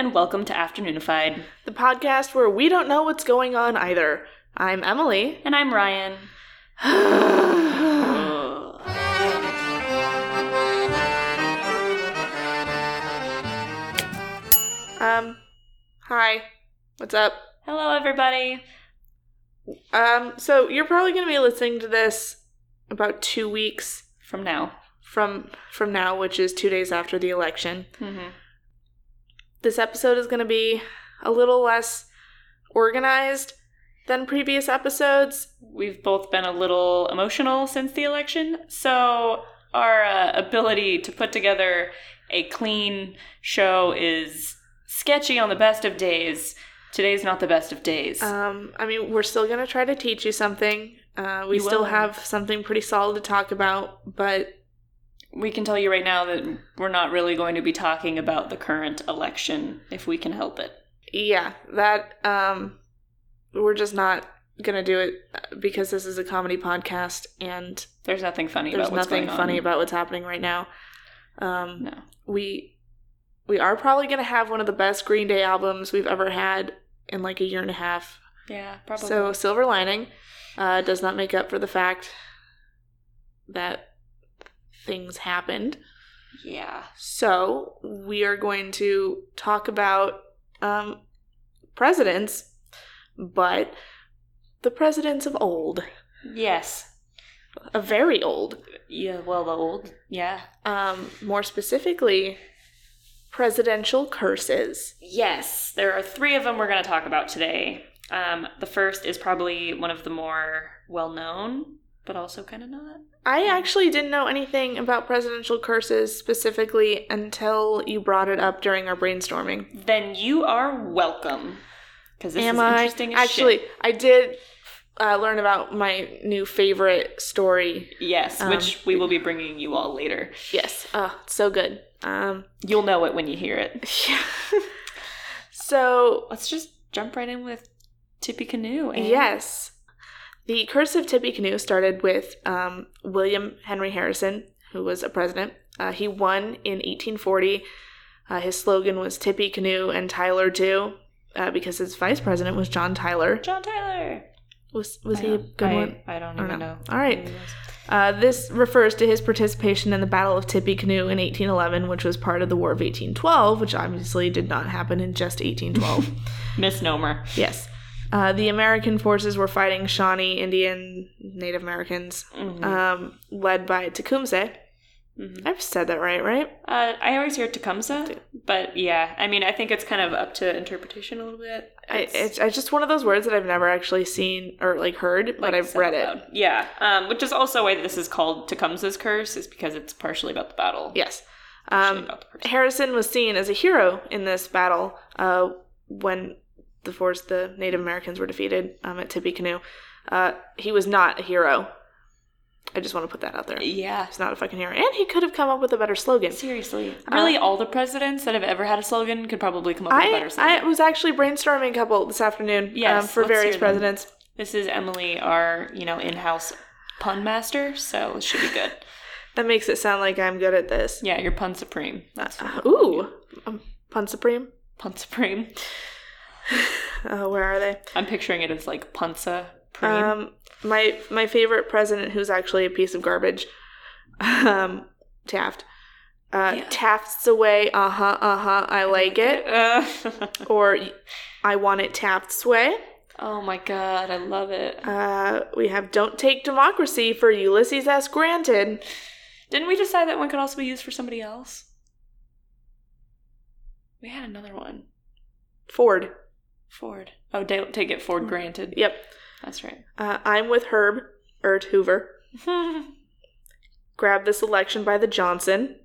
and welcome to Afternoonified, the podcast where we don't know what's going on either. I'm Emily. And I'm Ryan. Hi. What's up? Hello, everybody. So you're probably going to be listening to this about 2 weeks from now. From now, which is 2 days after the election. Mm-hmm. This episode is going to be a little less organized than previous episodes. We've both been a little emotional since the election, so our ability to put together a clean show is sketchy on the best of days. Today's not the best of days. I mean, we're still going to try to teach you something. We still have something pretty solid to talk about, but we can tell you right now that we're not really going to be talking about the current election if we can help it. Yeah, that we're just not going to do it because this is a comedy podcast and there's nothing funny about what's going on. There's nothing funny about what's happening right now. No. We are probably going to have one of the best Green Day albums we've ever had in like a year and a half. Yeah, probably. So Silver Lining does not make up for the fact that things happened. Yeah. So we are going to talk about presidents, but the presidents of old. Yes. A very old. Yeah, well, the old. Yeah. More specifically, presidential curses. Yes, there are three of them we're going to talk about today. The first is probably one of the more well-known, but also kind of not. I actually didn't know anything about presidential curses specifically until you brought it up during our brainstorming. Then you are welcome, because this is interesting as shit. Actually, I did learn about my new favorite story. Yes, which we will be bringing you all later. Yes, oh, it's so good. You'll know it when you hear it. Yeah. So let's just jump right in with Tippecanoe. Yes. The curse of Tippecanoe started with William Henry Harrison, who was a president. He won in 1840. His slogan was Tippecanoe and Tyler too, because his vice president was John Tyler. John Tyler! Was he a good one? I don't even know. All right. This refers to his participation in the Battle of Tippecanoe in 1811, which was part of the War of 1812, which obviously did not happen in just 1812. Misnomer. Yes. The American forces were fighting Shawnee, Indian, Native Americans, mm-hmm. Led by Tecumseh. Mm-hmm. I've said that right? I always hear Tecumseh, but yeah. I mean, I think it's kind of up to interpretation a little bit. It's just one of those words that I've never actually seen or like heard, but like I've read it. Yeah, which is also why this is called Tecumseh's Curse, is because it's partially about the battle. Yes. Harrison was seen as a hero in this battle when the Native Americans were defeated at Tippecanoe. He was not a hero. I just want to put that out there. Yeah. He's not a fucking hero. And he could have come up with a better slogan. Seriously. Really, all the presidents that have ever had a slogan could probably come up with a better slogan. I was actually brainstorming a couple this afternoon for various presidents. This is Emily, our in-house pun master, so it should be good. That makes it sound like I'm good at this. Yeah, you're pun supreme. That's pun supreme? Pun supreme. Where are they? I'm picturing it as like punsa. My favorite president, who's actually a piece of garbage, Taft. Yeah. Taft's away, I like it. Or I want it Taft's way. Oh my god, I love it. We have Don't Take Democracy for Ulysses S. Grant. Didn't we decide that one could also be used for somebody else? We had another one. Ford. Oh, Don't Take It Ford Granted. Yep. That's right. I'm with Herb Hoover. Grab this election by the Johnson,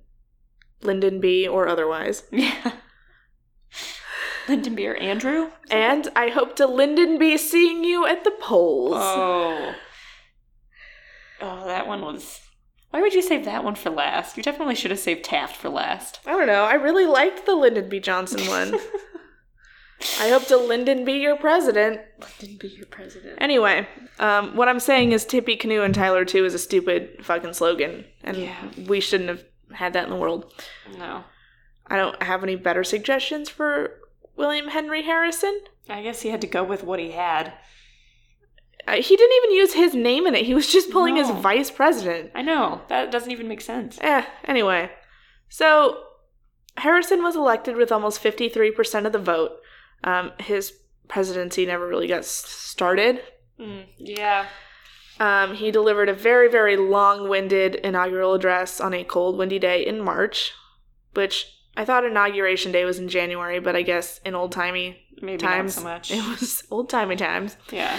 Lyndon B. or otherwise. Yeah. Lyndon B. or Andrew. And I hope to Lyndon B. seeing you at the polls. Oh, that one was... Why would you save that one for last? You definitely should have saved Taft for last. I don't know. I really liked the Lyndon B. Johnson one. I hope to Lyndon be your president. Anyway, what I'm saying is Tippecanoe and Tyler too is a stupid fucking slogan. And we shouldn't have had that in the world. No. I don't have any better suggestions for William Henry Harrison? I guess he had to go with what he had. He didn't even use his name in it. He was just pulling his vice president. I know. That doesn't even make sense. Anyway. So, Harrison was elected with almost 53% of the vote. His presidency never really got started. Yeah. He delivered a very, very long-winded inaugural address on a cold, windy day in March, which I thought Inauguration Day was in January, but I guess in old-timey Maybe times, not so much. It was old-timey times. Yeah.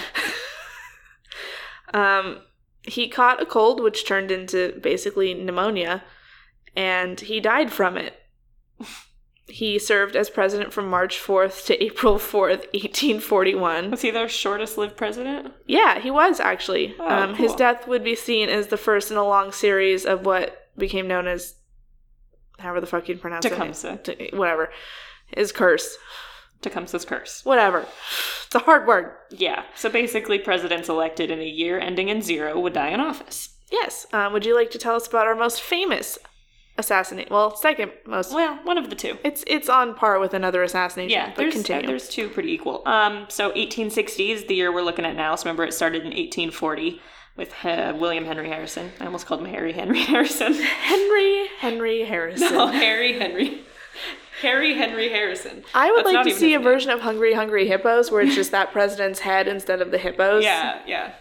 He caught a cold, which turned into basically pneumonia, and he died from it. He served as president from March 4th to April 4th, 1841. Was he their shortest-lived president? Yeah, he was, actually. Oh, cool. His death would be seen as the first in a long series of what became known as, however the fuck you'd pronounce Tecumseh. It. Whatever. His curse. Tecumseh's curse. Whatever. It's a hard word. Yeah. So basically, presidents elected in a year ending in 0 would die in office. Yes. Would you like to tell us about our most famous assassination? Well, second most. Well, one of the two. It's on par with another assassination. Yeah, but continue. There's two pretty equal. So 1860 is the year we're looking at now. So remember, it started in 1840 with William Henry Harrison. I almost called him Henry Harrison. Henry Harrison. No, Henry. Harry Henry Harrison. I would like to see a version of Hungry Hungry Hippos where it's just that president's head instead of the hippos. Yeah.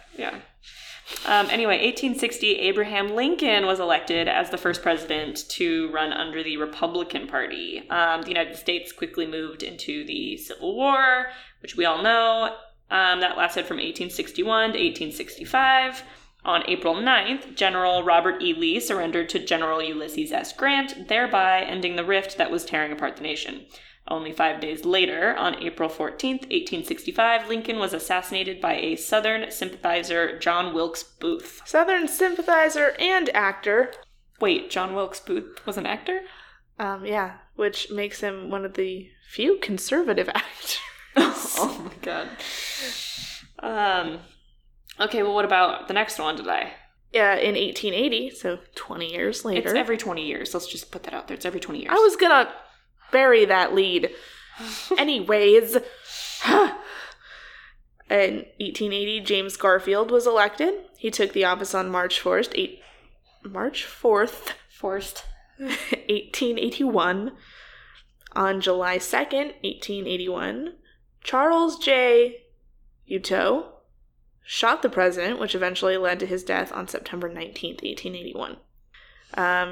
Anyway, 1860, Abraham Lincoln was elected as the first president to run under the Republican Party. The United States quickly moved into the Civil War, which we all know. That lasted from 1861 to 1865. On April 9th, General Robert E. Lee surrendered to General Ulysses S. Grant, thereby ending the rift that was tearing apart the nation. Only 5 days later, on April 14th, 1865, Lincoln was assassinated by a Southern sympathizer, John Wilkes Booth. Southern sympathizer and actor. Wait, John Wilkes Booth was an actor? Yeah, which makes him one of the few conservative actors. Oh my god. Okay, well, what about the next one today? Yeah, in 1880, so 20 years later. It's every 20 years. Let's just put that out there. It's every 20 years. I was going to bury that lead. Anyways. In 1880, James Garfield was elected. He took the office on March 4th, 1881. On July 2nd, 1881, Charles J. Guiteau shot the president, which eventually led to his death on September 19th, 1881.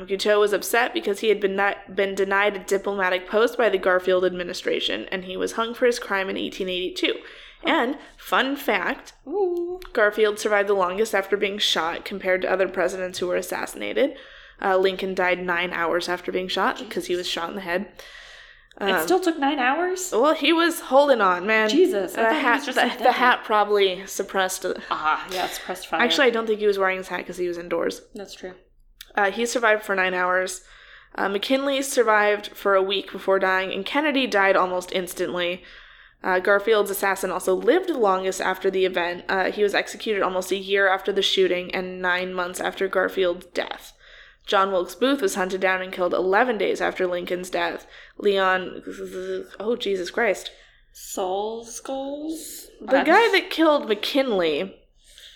Guiteau was upset because he had been denied a diplomatic post by the Garfield administration, and he was hung for his crime in 1882. And, fun fact, Garfield survived the longest after being shot compared to other presidents who were assassinated. Lincoln died 9 hours after being shot because he was shot in the head. It still took 9 hours? Well, he was holding on, man. Jesus. The hat probably suppressed. Suppressed fire. Actually, I don't think he was wearing his hat because he was indoors. That's true. He survived for 9 hours. McKinley survived for a week before dying, and Kennedy died almost instantly. Garfield's assassin also lived the longest after the event. He was executed almost a year after the shooting and 9 months after Garfield's death. John Wilkes Booth was hunted down and killed 11 days after Lincoln's death. Leon... Oh, Jesus Christ. Czolgosz? The guy that killed McKinley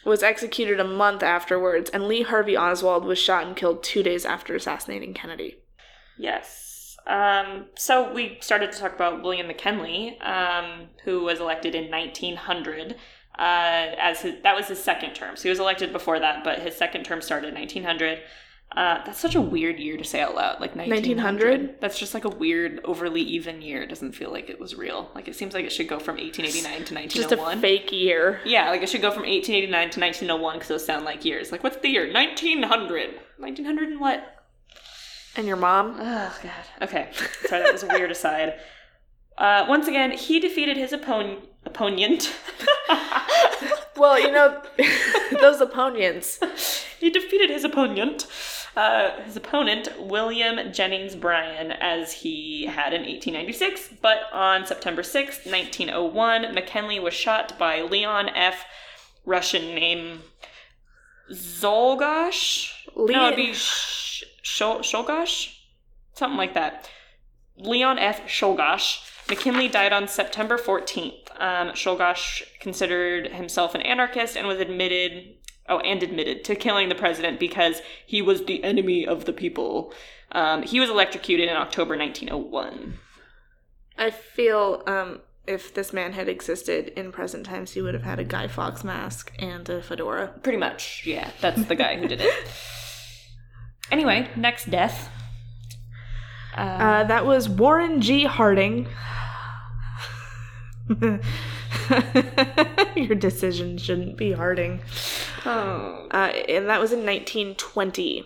was executed a month afterwards, and Lee Harvey Oswald was shot and killed 2 days after assassinating Kennedy. Yes. So we started to talk about William McKinley, who was elected in 1900. That was his second term. So he was elected before that, but his second term started in 1900. That's such a weird year to say out loud, like 1900. That's just like a weird, overly even year. It doesn't feel like it was real. Like it seems like it should go from 1889 to 1901. Just a fake year. Yeah, like it should go from 1889 to 1901 because those sound like years. Like what's the year? 1900. 1900 and what? And your mom? Oh god. Okay. Sorry, that was a weird aside. Once again, he defeated his opponent. Well, you know, those opponents. He defeated his opponent, William Jennings Bryan, as he had in 1896. But on September 6, 1901, McKinley was shot by Leon F. Russian name Czolgosz? No, it'd be Czolgosz? Something like that. Leon F. Czolgosz. McKinley died on September 14th. Czolgosz considered himself an anarchist and was admitted to killing the president because he was the enemy of the people. He was electrocuted in October 1901. I feel if this man had existed in present times, he would have had a Guy Fawkes mask and a fedora. Pretty much, yeah. That's the guy who did it. Anyway, next death. That was Warren G. Harding. Your decision shouldn't be Harding. Oh. And that was in 1920.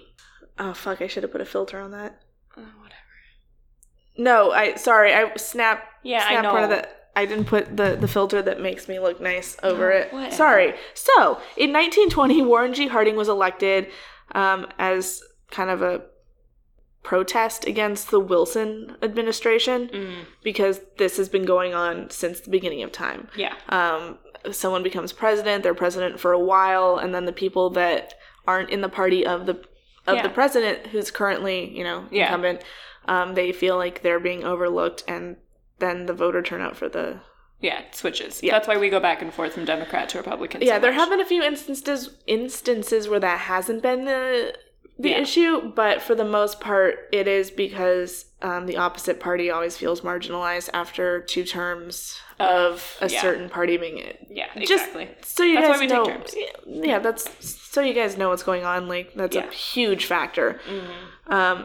Oh, fuck, I should have put a filter on that. Oh, whatever. No, I snapped. Yeah, I know. Part of that. I didn't put the filter that makes me look nice over it. Whatever. Sorry. So, in 1920, Warren G. Harding was elected as kind of a protest against the Wilson administration because this has been going on since the beginning of time. Yeah. Someone becomes president, they're president for a while, and then the people that aren't in the party of the president who's currently, incumbent, they feel like they're being overlooked, and then the voter turnout for the... Yeah, it switches. Yeah. That's why we go back and forth from Democrat to Republican. Yeah, so there have been a few instances where that hasn't been the issue, but for the most part, it is because the opposite party always feels marginalized after two terms of a certain party being it. Yeah, exactly. Just so you that's guys why we know, take terms. Yeah, that's so you guys know what's going on. Like that's a huge factor. Mm-hmm.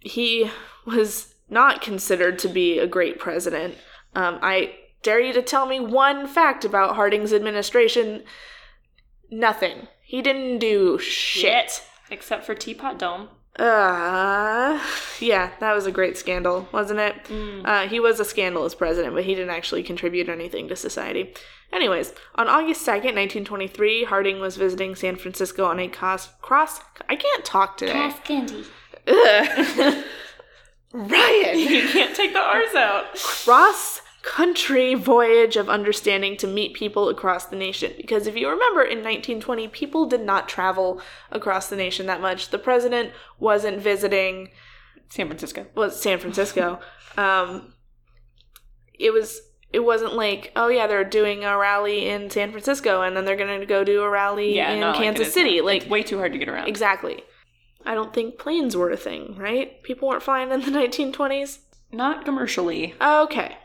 He was not considered to be a great president. I dare you to tell me one fact about Harding's administration. Nothing. He didn't do shit. Except for Teapot Dome. Yeah, that was a great scandal, wasn't it? Mm. He was a scandalous president, but he didn't actually contribute anything to society. Anyways, on August 2nd, 1923, Harding was visiting San Francisco on a cross... I can't talk today. Cross candy. Ugh. Ryan! You can't take the R's out. Cross-country voyage of understanding to meet people across the nation. Because if you remember, in 1920, people did not travel across the nation that much. The president wasn't visiting... San Francisco. It wasn't like, oh yeah, they're doing a rally in San Francisco, and then they're going to go do a rally in Kansas City. It's way too hard to get around. Exactly. I don't think planes were a thing, right? People weren't flying in the 1920s? Not commercially. Okay.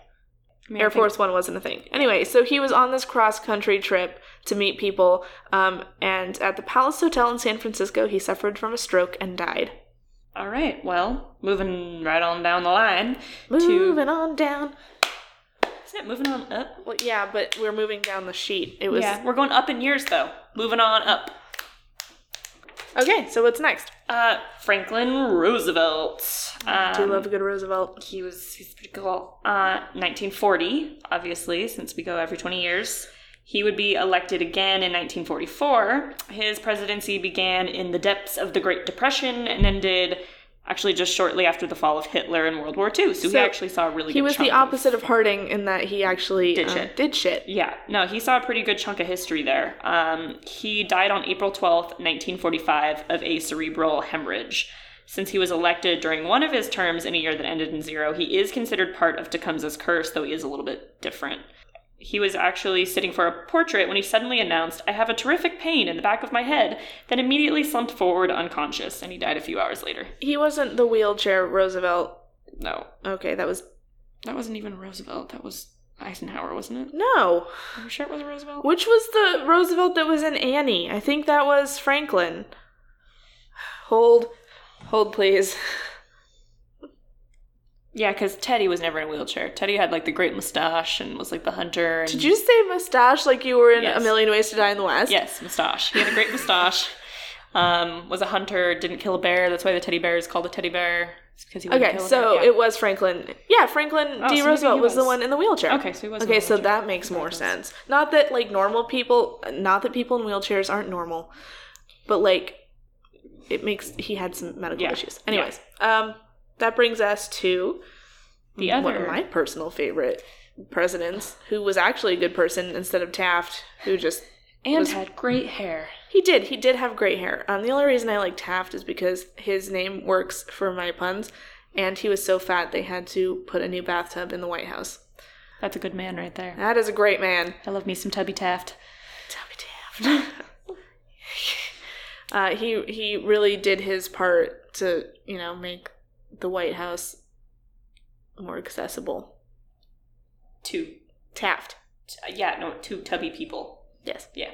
Air Force One wasn't a thing. Anyway, so he was on this cross-country trip to meet people, and at the Palace Hotel in San Francisco, he suffered from a stroke and died. All right, well, moving right on down the line. Isn't it moving on up? Well, yeah, but we're moving down the sheet. It was. Yeah, we're going up in years, though. Moving on up. Okay, so what's next? Franklin Roosevelt. I do love a good Roosevelt. He's pretty cool. 1940, obviously, since we go every 20 years. He would be elected again in 1944. His presidency began in the depths of the Great Depression and ended actually just shortly after the fall of Hitler in World War II. So he actually saw a really good chunk. He was the opposite of Harding in that he actually did shit. Yeah. No, he saw a pretty good chunk of history there. He died on April 12th, 1945 of a cerebral hemorrhage. Since he was elected during one of his terms in a year that ended in zero, he is considered part of Tecumseh's curse, though he is a little bit different. He was actually sitting for a portrait when he suddenly announced, "I have a terrific pain in the back of my head," then immediately slumped forward unconscious, and he died a few hours later. He wasn't the wheelchair Roosevelt. No. Okay, That wasn't even Roosevelt. That was Eisenhower, wasn't it? No. Are you sure it was Roosevelt? Which was the Roosevelt that was in Annie? I think that was Franklin. Hold, please. Yeah, because Teddy was never in a wheelchair. Teddy had, the great mustache and was, the hunter. Did you say mustache like you were in A Million Ways to Die in the West? Yes, mustache. He had a great mustache, was a hunter, didn't kill a bear. That's why the teddy bear is called a teddy bear. It's because he wouldn't kill a bear. Okay, so it was Franklin. Yeah, Franklin D. Roosevelt was the one in the wheelchair. Okay, so he was in the wheelchair. So that makes more sense. Not that, not that people in wheelchairs aren't normal, but, he had some medical issues. Anyways, that brings us to one of my personal favorite presidents, who was actually a good person instead of Taft, who just... had great hair. He did. He did have great hair. The only reason I like Taft is because his name works for my puns, and he was so fat they had to put a new bathtub in the White House. That's a good man right there. That is a great man. I love me some Tubby Taft. Tubby Taft. He really did his part to, you know, make the White House more accessible. To Taft. To tubby people. Yes. Yeah.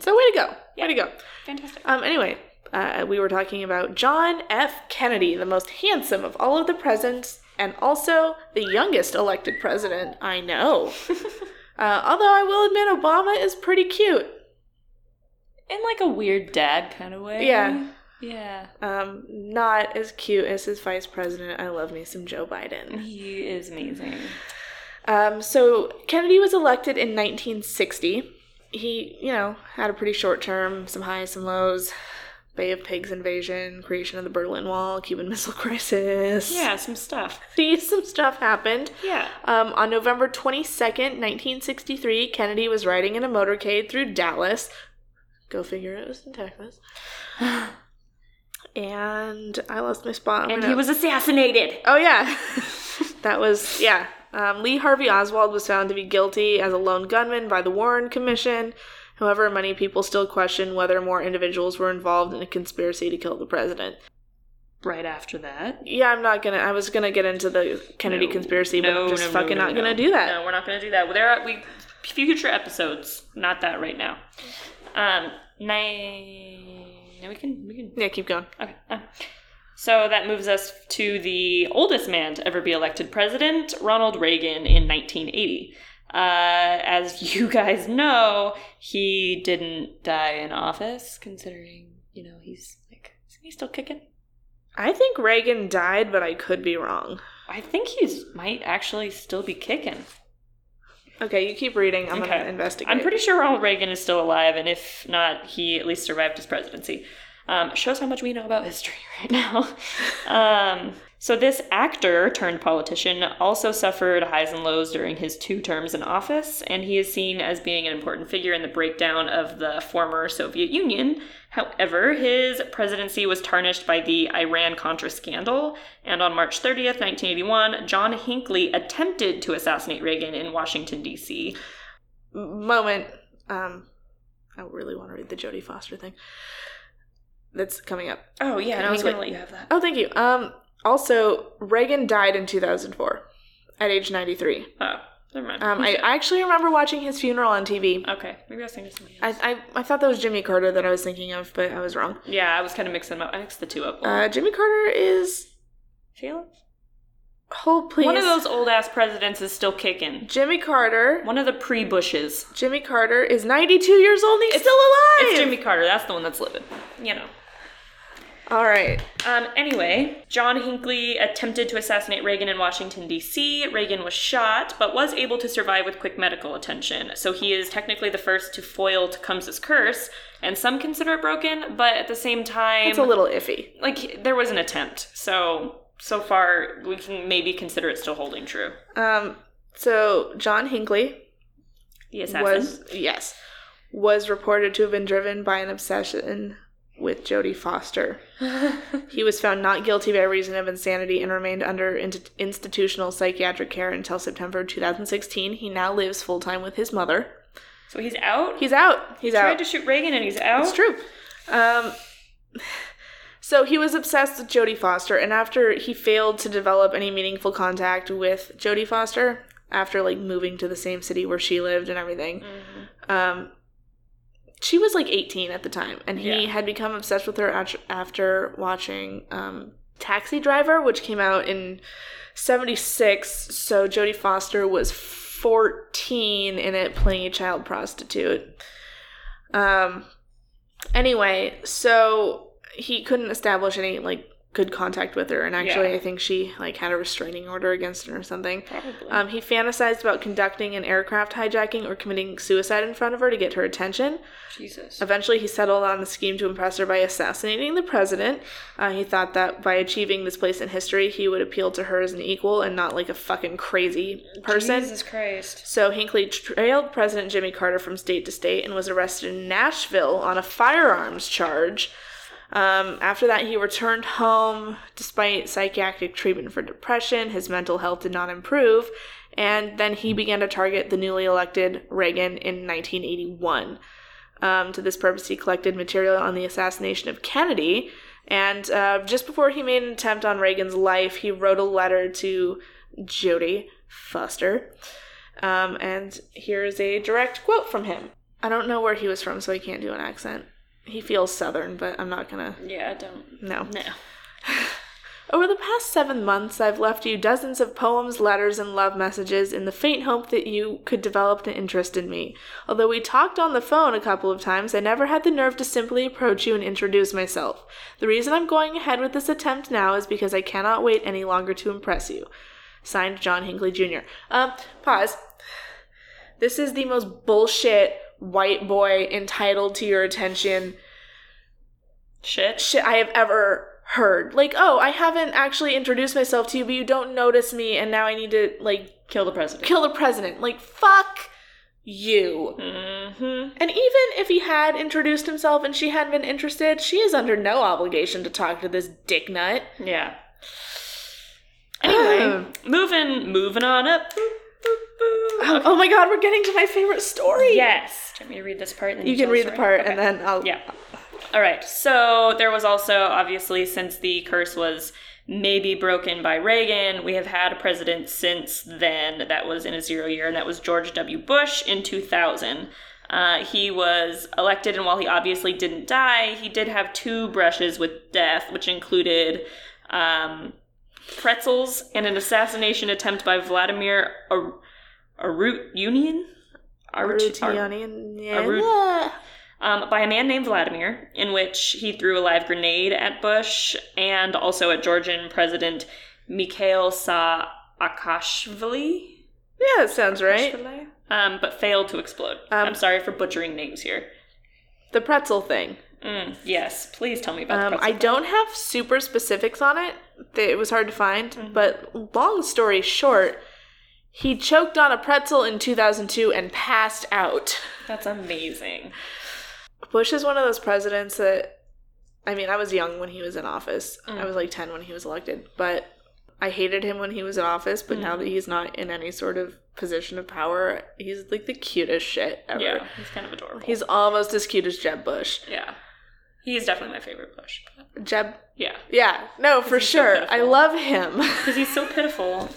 So way to go. Yeah. Way to go. Fantastic. Anyway, we were talking about John F. Kennedy, the most handsome of all of the presidents, and also the youngest elected president I know. Although I will admit Obama is pretty cute. In like a weird dad kind of way. Yeah. Yeah. Not as cute as his vice president. I love me some Joe Biden. He is amazing. So Kennedy was elected in 1960. He, you know, had a pretty short term, some highs, some lows. Bay of Pigs invasion, creation of the Berlin Wall, Cuban Missile Crisis. Yeah, some stuff. Some stuff happened. Yeah. On November 22nd, 1963, Kennedy was riding in a motorcade through Dallas. Go figure, it was in Texas. And I lost my spot. And he was assassinated. Oh, yeah. That was, yeah. Lee Harvey Oswald was found to be guilty as a lone gunman by the Warren Commission. However, many people still question whether more individuals were involved in a conspiracy to kill the president. Right after that? Yeah, I was going to get into the Kennedy conspiracy, but I'm just not going to do that. No, we're not going to do that. There are future episodes. Not that right now. We can. Yeah, keep going. Okay. So that moves us to the oldest man to ever be elected president, Ronald Reagan, in 1980. As you guys know, he didn't die in office, considering, you know, isn't he still kicking? I think Reagan died, but I could be wrong. I think he might actually still be kicking. Okay, you keep reading. I'm going to investigate. I'm pretty sure Ronald Reagan is still alive, and if not, he at least survived his presidency. Shows how much we know about history right now. So this actor turned politician also suffered highs and lows during his two terms in office, and he is seen as being an important figure in the breakdown of the former Soviet Union. However, his presidency was tarnished by the Iran-Contra scandal, and on March 30th, 1981, John Hinckley attempted to assassinate Reagan in Washington, D.C. Moment. I really want to read the Jodie Foster thing. That's coming up. Oh, yeah, and I was going to let you have that. Oh, thank you. Also, Reagan died in 2004 at age 93. Oh, never mind. I actually remember watching his funeral on TV. Okay, maybe I was thinking of something else. I thought that was Jimmy Carter that I was thinking of, but I was wrong. Yeah, I was kind of mixing them up. I mixed the two up. Jimmy Carter is... Sheila? Oh, please. One of those old-ass presidents is still kicking. Jimmy Carter. One of the pre-Bushes. Jimmy Carter is 92 years old and he's still alive! It's Jimmy Carter. That's the one that's living. You know. All right. Anyway, John Hinckley attempted to assassinate Reagan in Washington, D.C. Reagan was shot, but was able to survive with quick medical attention. So he is technically the first to foil Tecumseh's curse, and some consider it broken, but at the same time... It's a little iffy. Like, there was an attempt, so far, we can maybe consider it still holding true. So John Hinckley... The assassin? Was reported to have been driven by an obsession... with Jodie Foster. He was found not guilty by reason of insanity and remained under institutional psychiatric care until September 2016. He now lives full-time with his mother. So he's out? He's out. He tried to shoot Reagan and he's out? It's true. So he was obsessed with Jodie Foster, and after he failed to develop any meaningful contact with Jodie Foster, after moving to the same city where she lived and everything, she was 18 at the time, and he had become obsessed with her after watching Taxi Driver, which came out in 76, so Jodie Foster was 14 in it, playing a child prostitute. Anyway, so he couldn't establish any, good contact with her, and actually I think she had a restraining order against her or something. Probably. He fantasized about conducting an aircraft hijacking or committing suicide in front of her to get her attention. Jesus. Eventually he settled on the scheme to impress her by assassinating the president. He thought that by achieving this place in history he would appeal to her as an equal and not a fucking crazy person. Jesus Christ. So Hinckley trailed President Jimmy Carter from state to state and was arrested in Nashville on a firearms charge. After that, he returned home despite psychiatric treatment for depression. His mental health did not improve, and then he began to target the newly elected Reagan in 1981. To this purpose, he collected material on the assassination of Kennedy, and just before he made an attempt on Reagan's life, he wrote a letter to Jodie Foster, and here's a direct quote from him. I don't know where he was from, so I can't do an accent. He feels Southern, but I'm not gonna... Yeah, I don't... No. Over the past 7 months, I've left you dozens of poems, letters, and love messages in the faint hope that you could develop an interest in me. Although we talked on the phone a couple of times, I never had the nerve to simply approach you and introduce myself. The reason I'm going ahead with this attempt now is because I cannot wait any longer to impress you. Signed, John Hinckley, Jr. Pause. This is the most bullshit... white boy entitled to your attention shit I have ever heard. Like, oh, I haven't actually introduced myself to you, but you don't notice me, and now I need to, like... Kill the president. Like, fuck you. Mm-hmm. And even if he had introduced himself and she hadn't been interested, she is under no obligation to talk to this dick nut. Yeah. Anyway, moving on up... Okay. Oh my god, we're getting to my favorite story. Yes. Do you want me to read this part? And you can read the part, okay. And then I'll... Yeah. All right. So there was also, obviously, since the curse was maybe broken by Reagan, we have had a president since then that was in a 0 year, and that was George W. Bush in 2000. He was elected, and while he obviously didn't die, he did have two brushes with death, which included... pretzels and an assassination attempt by Vladimir Arutiunian by a man named Vladimir, in which he threw a live grenade at Bush and also at Georgian President Mikhail Saakashvili. Yeah, that sounds right. But failed to explode. I'm sorry for butchering names here. The pretzel thing. Yes, please tell me about the pretzel thing. I don't have super specifics on it. It was hard to find, mm-hmm. But long story short, he choked on a pretzel in 2002 and passed out. That's amazing. Bush is one of those presidents that, I mean, I was young when he was in office. Mm. I was like 10 when he was elected, but I hated him when he was in office, but now that he's not in any sort of position of power, he's like the cutest shit ever. Yeah, he's kind of adorable. He's almost as cute as Jeb Bush. Yeah. He's definitely my favorite Bush. Jeb? Yeah. Yeah. No, for sure. So I love him. Because he's so pitiful.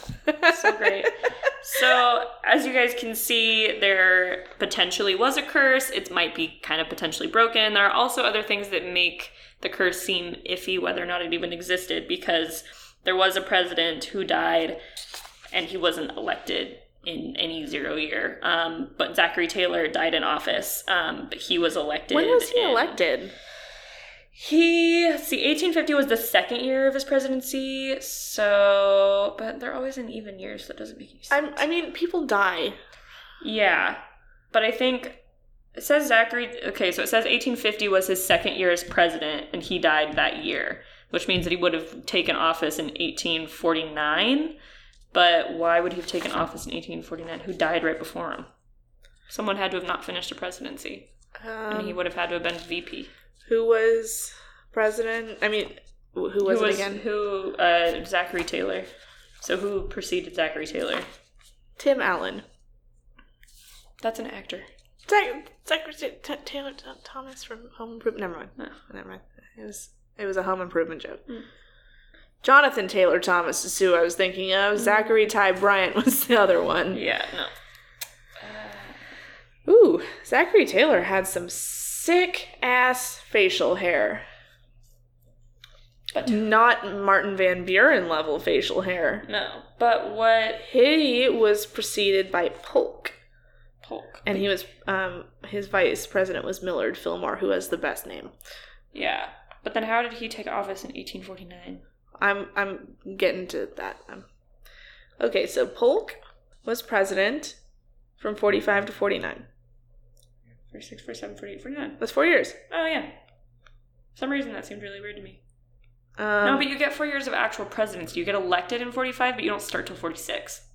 So great. So, as you guys can see, there potentially was a curse. It might be kind of potentially broken. There are also other things that make the curse seem iffy, whether or not it even existed, because there was a president who died, and he wasn't elected in any 0 year. But Zachary Taylor died in office. But he was elected. When was he elected? He, see, 1850 was the second year of his presidency, so, but they're always in even years, so that doesn't make any sense. I mean, people die. Yeah, but I think, it says Zachary, okay, so it says 1850 was his second year as president, and he died that year, which means that he would have taken office in 1849, but why would he have taken office in 1849? Who died right before him? Someone had to have not finished a presidency, and he would have had to have been VP. Who was president? I mean, who was it again? Zachary Taylor. So who preceded Zachary Taylor? Tim Allen. That's an actor. Zachary Taylor Thomas from Home Improvement. Never mind. It was a Home Improvement joke. Mm. Jonathan Taylor Thomas is who I was thinking of. Mm. Zachary Ty Bryant was the other one. Yeah, no. Ooh, Zachary Taylor had some sick-ass facial hair. But not Martin Van Buren-level facial hair. No. But what... He was preceded by Polk. And he was... his vice president was Millard Fillmore, who has the best name. Yeah. But then how did he take office in 1849? I'm getting to that. Okay, so Polk was president from 45 to 49. 46, 47, 48, 49. That's 4 years. Oh, yeah. For some reason, that seemed really weird to me. No, but you get 4 years of actual presidency. You get elected in 45, but you don't start till 46.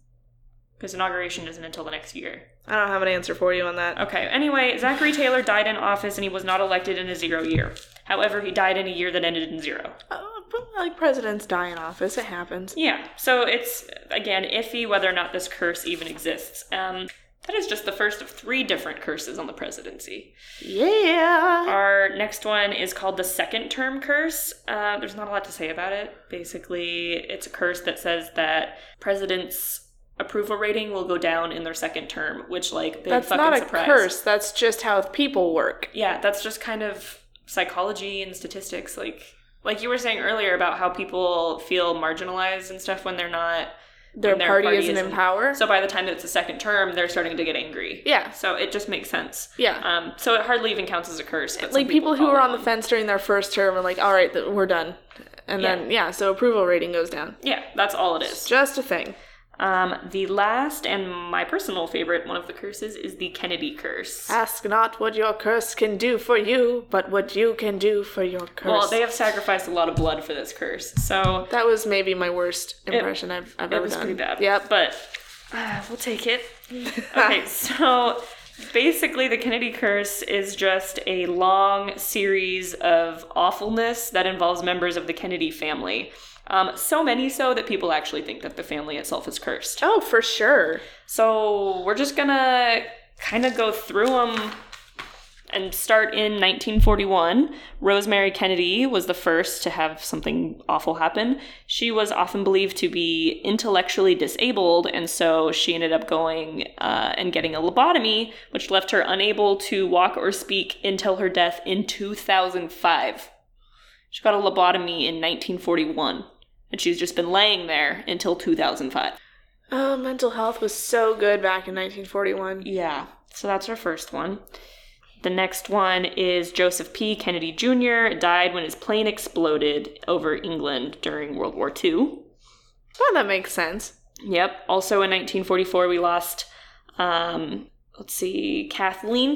Because inauguration isn't until the next year. I don't have an answer for you on that. Okay. Anyway, Zachary Taylor died in office, and he was not elected in a 0 year. However, he died in a year that ended in 0. But like presidents die in office, it happens. Yeah, so it's, again, iffy whether or not this curse even exists. That is just the first of 3 different curses on the presidency. Yeah. Our next one is called the second term curse. There's not a lot to say about it. Basically, it's a curse that says that presidents' approval rating will go down in their second term, which, like, big fucking surprise. That's not a curse. That's just how people work. Yeah, that's just kind of psychology and statistics. Like you were saying earlier about how people feel marginalized and stuff when they're not... Their party isn't in power. So by the time that it's a second term, they're starting to get angry. Yeah. So it just makes sense. Yeah. So it hardly even counts as a curse. But like people who were on the fence during their first term are like, all right, we're done. And then, so approval rating goes down. Yeah, that's all it is. It's just a thing. The last and my personal favorite one of the curses is the Kennedy curse. Ask not what your curse can do for you, but what you can do for your curse. Well, they have sacrificed a lot of blood for this curse, so... That was maybe my worst impression I've ever done. It was pretty bad. Yep. But we'll take it. Okay, so basically the Kennedy curse is just a long series of awfulness that involves members of the Kennedy family. So many so that people actually think that the family itself is cursed. Oh, for sure. So we're just gonna kind of go through them and start in 1941. Rosemary Kennedy was the first to have something awful happen. She was often believed to be intellectually disabled, and so she ended up going and getting a lobotomy, which left her unable to walk or speak until her death in 2005. She got a lobotomy in 1941, and she's just been laying there until 2005. Oh, mental health was so good back in 1941. Yeah, so that's our first one. The next one is Joseph P. Kennedy Jr. died when his plane exploded over England during World War II. Well, that makes sense. Yep. Also in 1944, we lost... Kathleen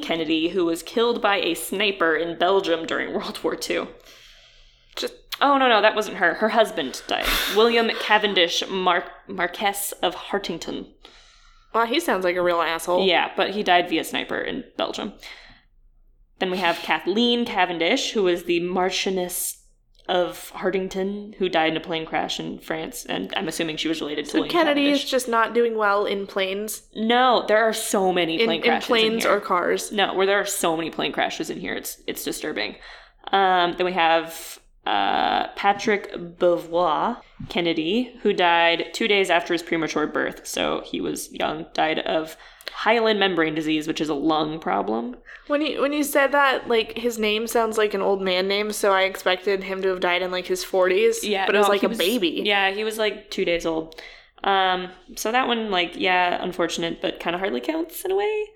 Kennedy, who was killed by a sniper in Belgium during World War II. Oh, no, that wasn't her. Her husband died. William Cavendish, Marchioness of Hartington. Wow, he sounds like a real asshole. Yeah, but he died via sniper in Belgium. Then we have Kathleen Cavendish, who was the Marchioness of Hartington, who died in a plane crash in France, and I'm assuming she was related to William Kennedy Cavendish. Is just not doing well in planes? No, there are so many plane crashes in here. In planes or cars? No, there are so many plane crashes in here. It's disturbing. Then we have... Patrick Beauvoir Kennedy, who died 2 days after his premature birth, so he was young, died of hyaline membrane disease, which is a lung problem. When you said that, like, his name sounds like an old man name, so I expected him to have died in, like, his 40s, but it was, like, a baby. Yeah, he was, like, 2 days old. So that one, like, unfortunate, but kind of hardly counts in a way.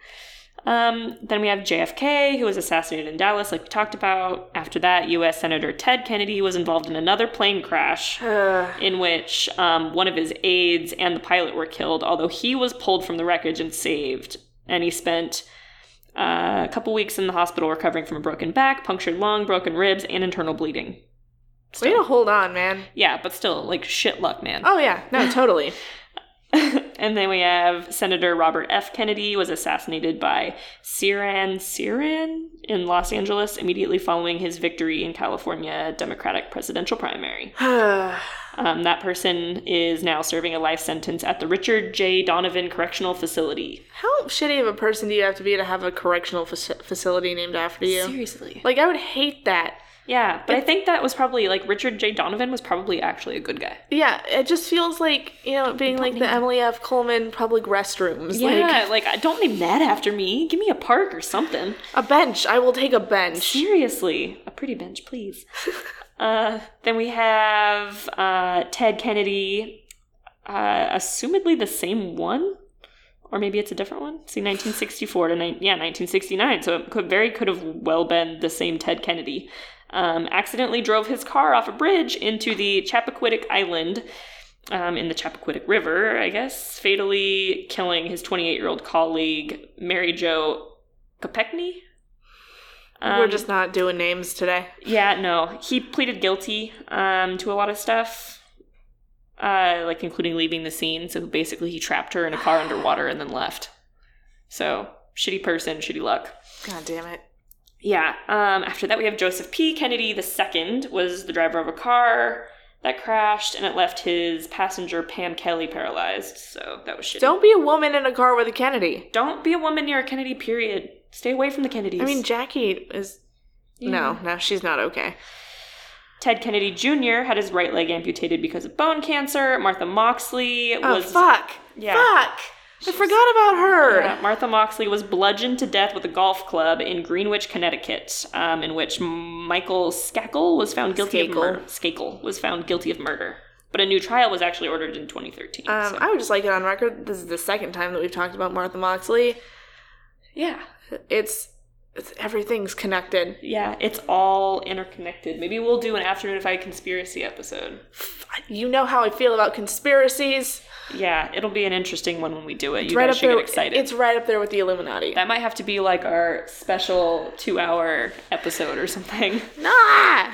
Then we have JFK, who was assassinated in Dallas, like we talked about. After that, U.S. Senator Ted Kennedy was involved in another plane crash in which one of his aides and the pilot were killed, although he was pulled from the wreckage and saved. And he spent a couple weeks in the hospital recovering from a broken back, punctured lung, broken ribs, and internal bleeding. Way to hold on, man. Yeah, but still, like, shit luck, man. Oh, yeah. No, totally. And then we have Senator Robert F. Kennedy was assassinated by Siran in Los Angeles immediately following his victory in California Democratic presidential primary. That person is now serving a life sentence at the Richard J. Donovan Correctional Facility. How shitty of a person do you have to be to have a correctional facility named after you? Seriously. Like, I would hate that. Yeah, but I think that was probably, like, Richard J. Donovan was probably actually a good guy. Yeah, it just feels like, you know, being like the Emily F. Coleman public restrooms. Yeah, like, don't name that after me. Give me a park or something. A bench. I will take a bench. Seriously. A pretty bench, please. Then we have Ted Kennedy, assumedly the same one. Or maybe it's a different one. See, 1964 to 1969. So it could have well been the same Ted Kennedy. Accidentally drove his car off a bridge into the Chappaquiddick Island in the Chappaquiddick River, I guess, fatally killing his 28-year-old colleague, Mary Jo Kopechne. We're just not doing names today. Yeah, no. He pleaded guilty to a lot of stuff, like including leaving the scene. So basically he trapped her in a car underwater and then left. So shitty person, shitty luck. God damn it. Yeah. After that, we have Joseph P. Kennedy II was the driver of a car that crashed, and it left his passenger, Pam Kelly, paralyzed. So that was shitty. Don't be a woman in a car with a Kennedy. Don't be a woman near a Kennedy, period. Stay away from the Kennedys. I mean, Jackie is... Yeah. No, she's not okay. Ted Kennedy Jr. had his right leg amputated because of bone cancer. Martha Moxley was... Oh, fuck. Yeah. Fuck. I forgot about her. Yeah, Martha Moxley was bludgeoned to death with a golf club in Greenwich, Connecticut, in which Michael Skakel was found guilty of murder. Skakel was found guilty of murder. But a new trial was actually ordered in 2013. So. I would just like it on record. This is the second time that we've talked about Martha Moxley. Yeah. It's everything's connected. Yeah, it's all interconnected. Maybe we'll do an Afternoonified conspiracy episode. You know how I feel about conspiracies. Yeah, it'll be an interesting one when we do it. You guys should get excited. It's right up there with the Illuminati. That might have to be like our special 2-hour episode or something. Nah!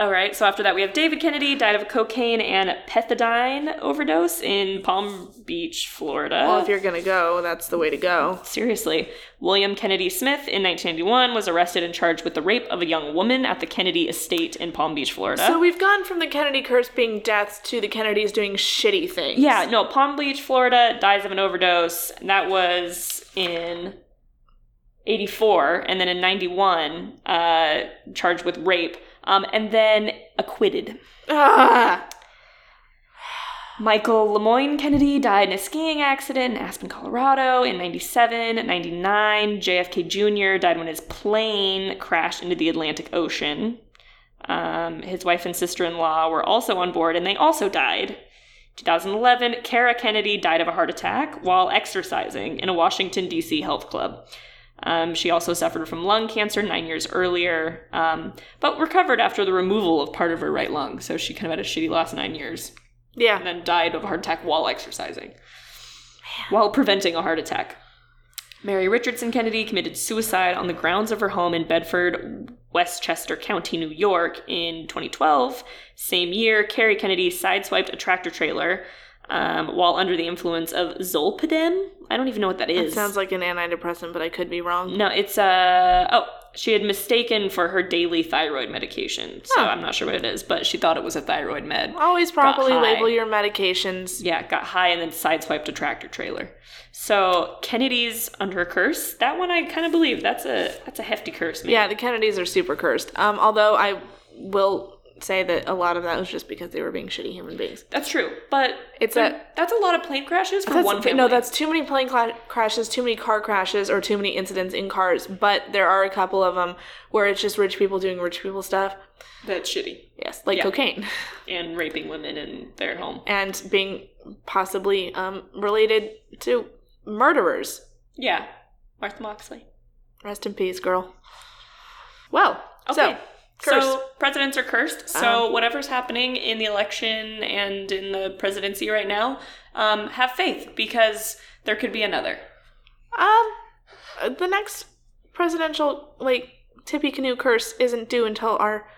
All right, so after that we have David Kennedy, died of a cocaine and pethidine overdose in Palm Beach, Florida. Well, if you're going to go, that's the way to go. Seriously. William Kennedy Smith in 1991 was arrested and charged with the rape of a young woman at the Kennedy estate in Palm Beach, Florida. So we've gone from the Kennedy curse being deaths to the Kennedys doing shitty things. Yeah, no, Palm Beach, Florida, dies of an overdose. And that was in... 1984, and then in 1991, charged with rape, and then acquitted. Ah! Michael Lemoyne Kennedy died in a skiing accident in Aspen, Colorado in 1997. In 1999, JFK Jr. died when his plane crashed into the Atlantic Ocean. His wife and sister-in-law were also on board, and they also died. 2011, Kara Kennedy died of a heart attack while exercising in a Washington, D.C. health club. She also suffered from lung cancer 9 years earlier, but recovered after the removal of part of her right lung. So she kind of had a shitty last 9 years. Yeah. And then died of a heart attack while exercising, while preventing a heart attack. Mary Richardson Kennedy committed suicide on the grounds of her home in Bedford, Westchester County, New York in 2012. Same year, Carrie Kennedy sideswiped a tractor trailer while under the influence of zolpidem. I don't even know what that is. It sounds like an antidepressant, but I could be wrong. No, it's she had mistaken for her daily thyroid medication. So I'm not sure what it is, but she thought it was a thyroid med. Always properly label your medications. Yeah, got high and then sideswiped a tractor trailer. So Kennedy's under a curse. That one I kind of believe. That's a hefty curse, man. Yeah, the Kennedys are super cursed. Although I will say that a lot of that was just because they were being shitty human beings. That's true, but that's a lot of plane crashes for one family. No, that's too many plane crashes, too many car crashes, or too many incidents in cars, but there are a couple of them where it's just rich people doing rich people stuff. That's shitty. Yes, like cocaine. And raping women in their home. And being possibly related to murderers. Yeah. Martha Moxley. Rest in peace, girl. Well, okay. So presidents are cursed. So whatever's happening in the election and in the presidency right now, have faith because there could be another. The next presidential Tippecanoe curse isn't due until our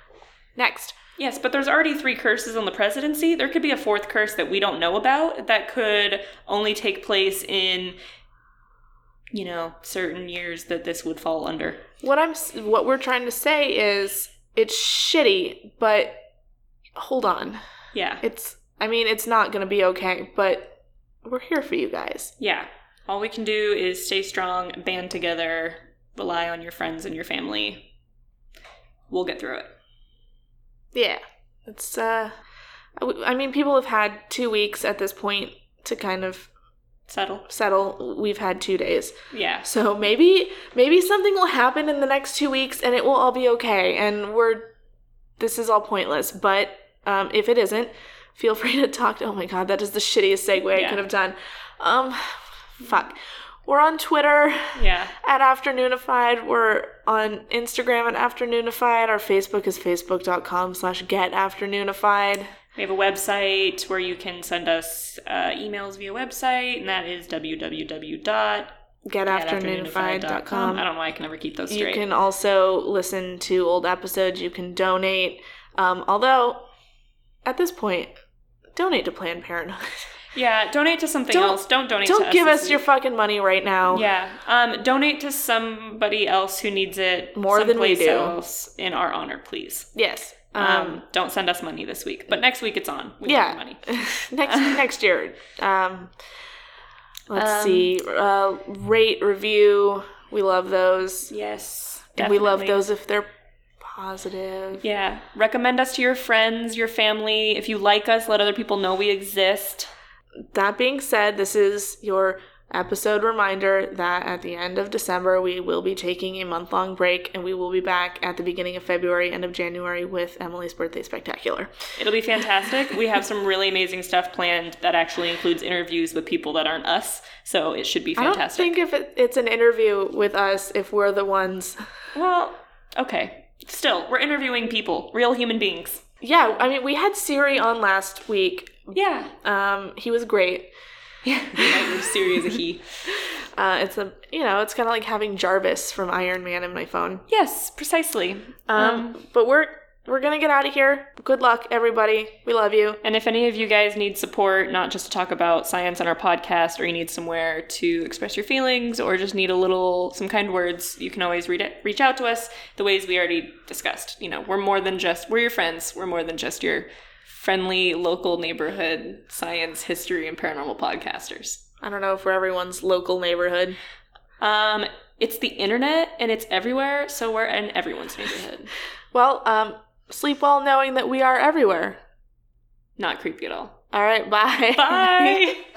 next. Yes, but there's already 3 curses on the presidency. There could be a 4th curse that we don't know about that could only take place in certain years that this would fall under. What we're trying to say is. It's shitty, but hold on. Yeah. It's not going to be okay, but we're here for you guys. Yeah. All we can do is stay strong, band together, rely on your friends and your family. We'll get through it. Yeah. It's, people have had 2 weeks at this point to kind of... Settle. We've had 2 days. Yeah. So maybe something will happen in the next 2 weeks and it will all be okay. And this is all pointless. But if it isn't, feel free to talk to, oh my God, that is the shittiest segue I could have done. Fuck. We're on Twitter at Afternoonified. We're on Instagram at Afternoonified. Our Facebook is facebook.com/getafternoonified. We have a website where you can send us emails via website, and that is www.getafternoonified.com. I don't know why I can never keep those straight. You can also listen to old episodes. You can donate. Although, at this point, donate to Planned Parenthood. Yeah, donate to something else. Don't donate to us. Don't give us your fucking money right now. Yeah. Donate to somebody else who needs it more than we do. Else in our honor, please. Yes. Don't send us money this week. But next week it's on. We need money. Next year. Let's see. Rate, review. We love those. Yes. Definitely. And we love those if they're positive. Yeah. Recommend us to your friends, your family. If you like us, let other people know we exist. That being said, this is your episode reminder that at the end of December, we will be taking a month-long break, and we will be back at the beginning of February, end of January with Emily's Birthday Spectacular. It'll be fantastic. We have some really amazing stuff planned that actually includes interviews with people that aren't us, so it should be fantastic. I don't think if it's an interview with us, if we're the ones... Well, okay. Still, we're interviewing people, real human beings. Yeah, I mean, we had Siri on last week. Yeah. He was great. Yeah. Siri is a he. It's kind of like having Jarvis from Iron Man in my phone. Yes, precisely. But we're going to get out of here. Good luck, everybody. We love you. And if any of you guys need support, not just to talk about science on our podcast, or you need somewhere to express your feelings, or just need some kind words, you can always reach out to us the ways we already discussed. You know, we're your friends. We're more than just your friendly local neighborhood science, history, and paranormal podcasters. I don't know if we're everyone's local neighborhood. It's the internet and it's everywhere, so we're in everyone's neighborhood. Well, sleep well knowing that we are everywhere. Not creepy at all. All right, bye. Bye.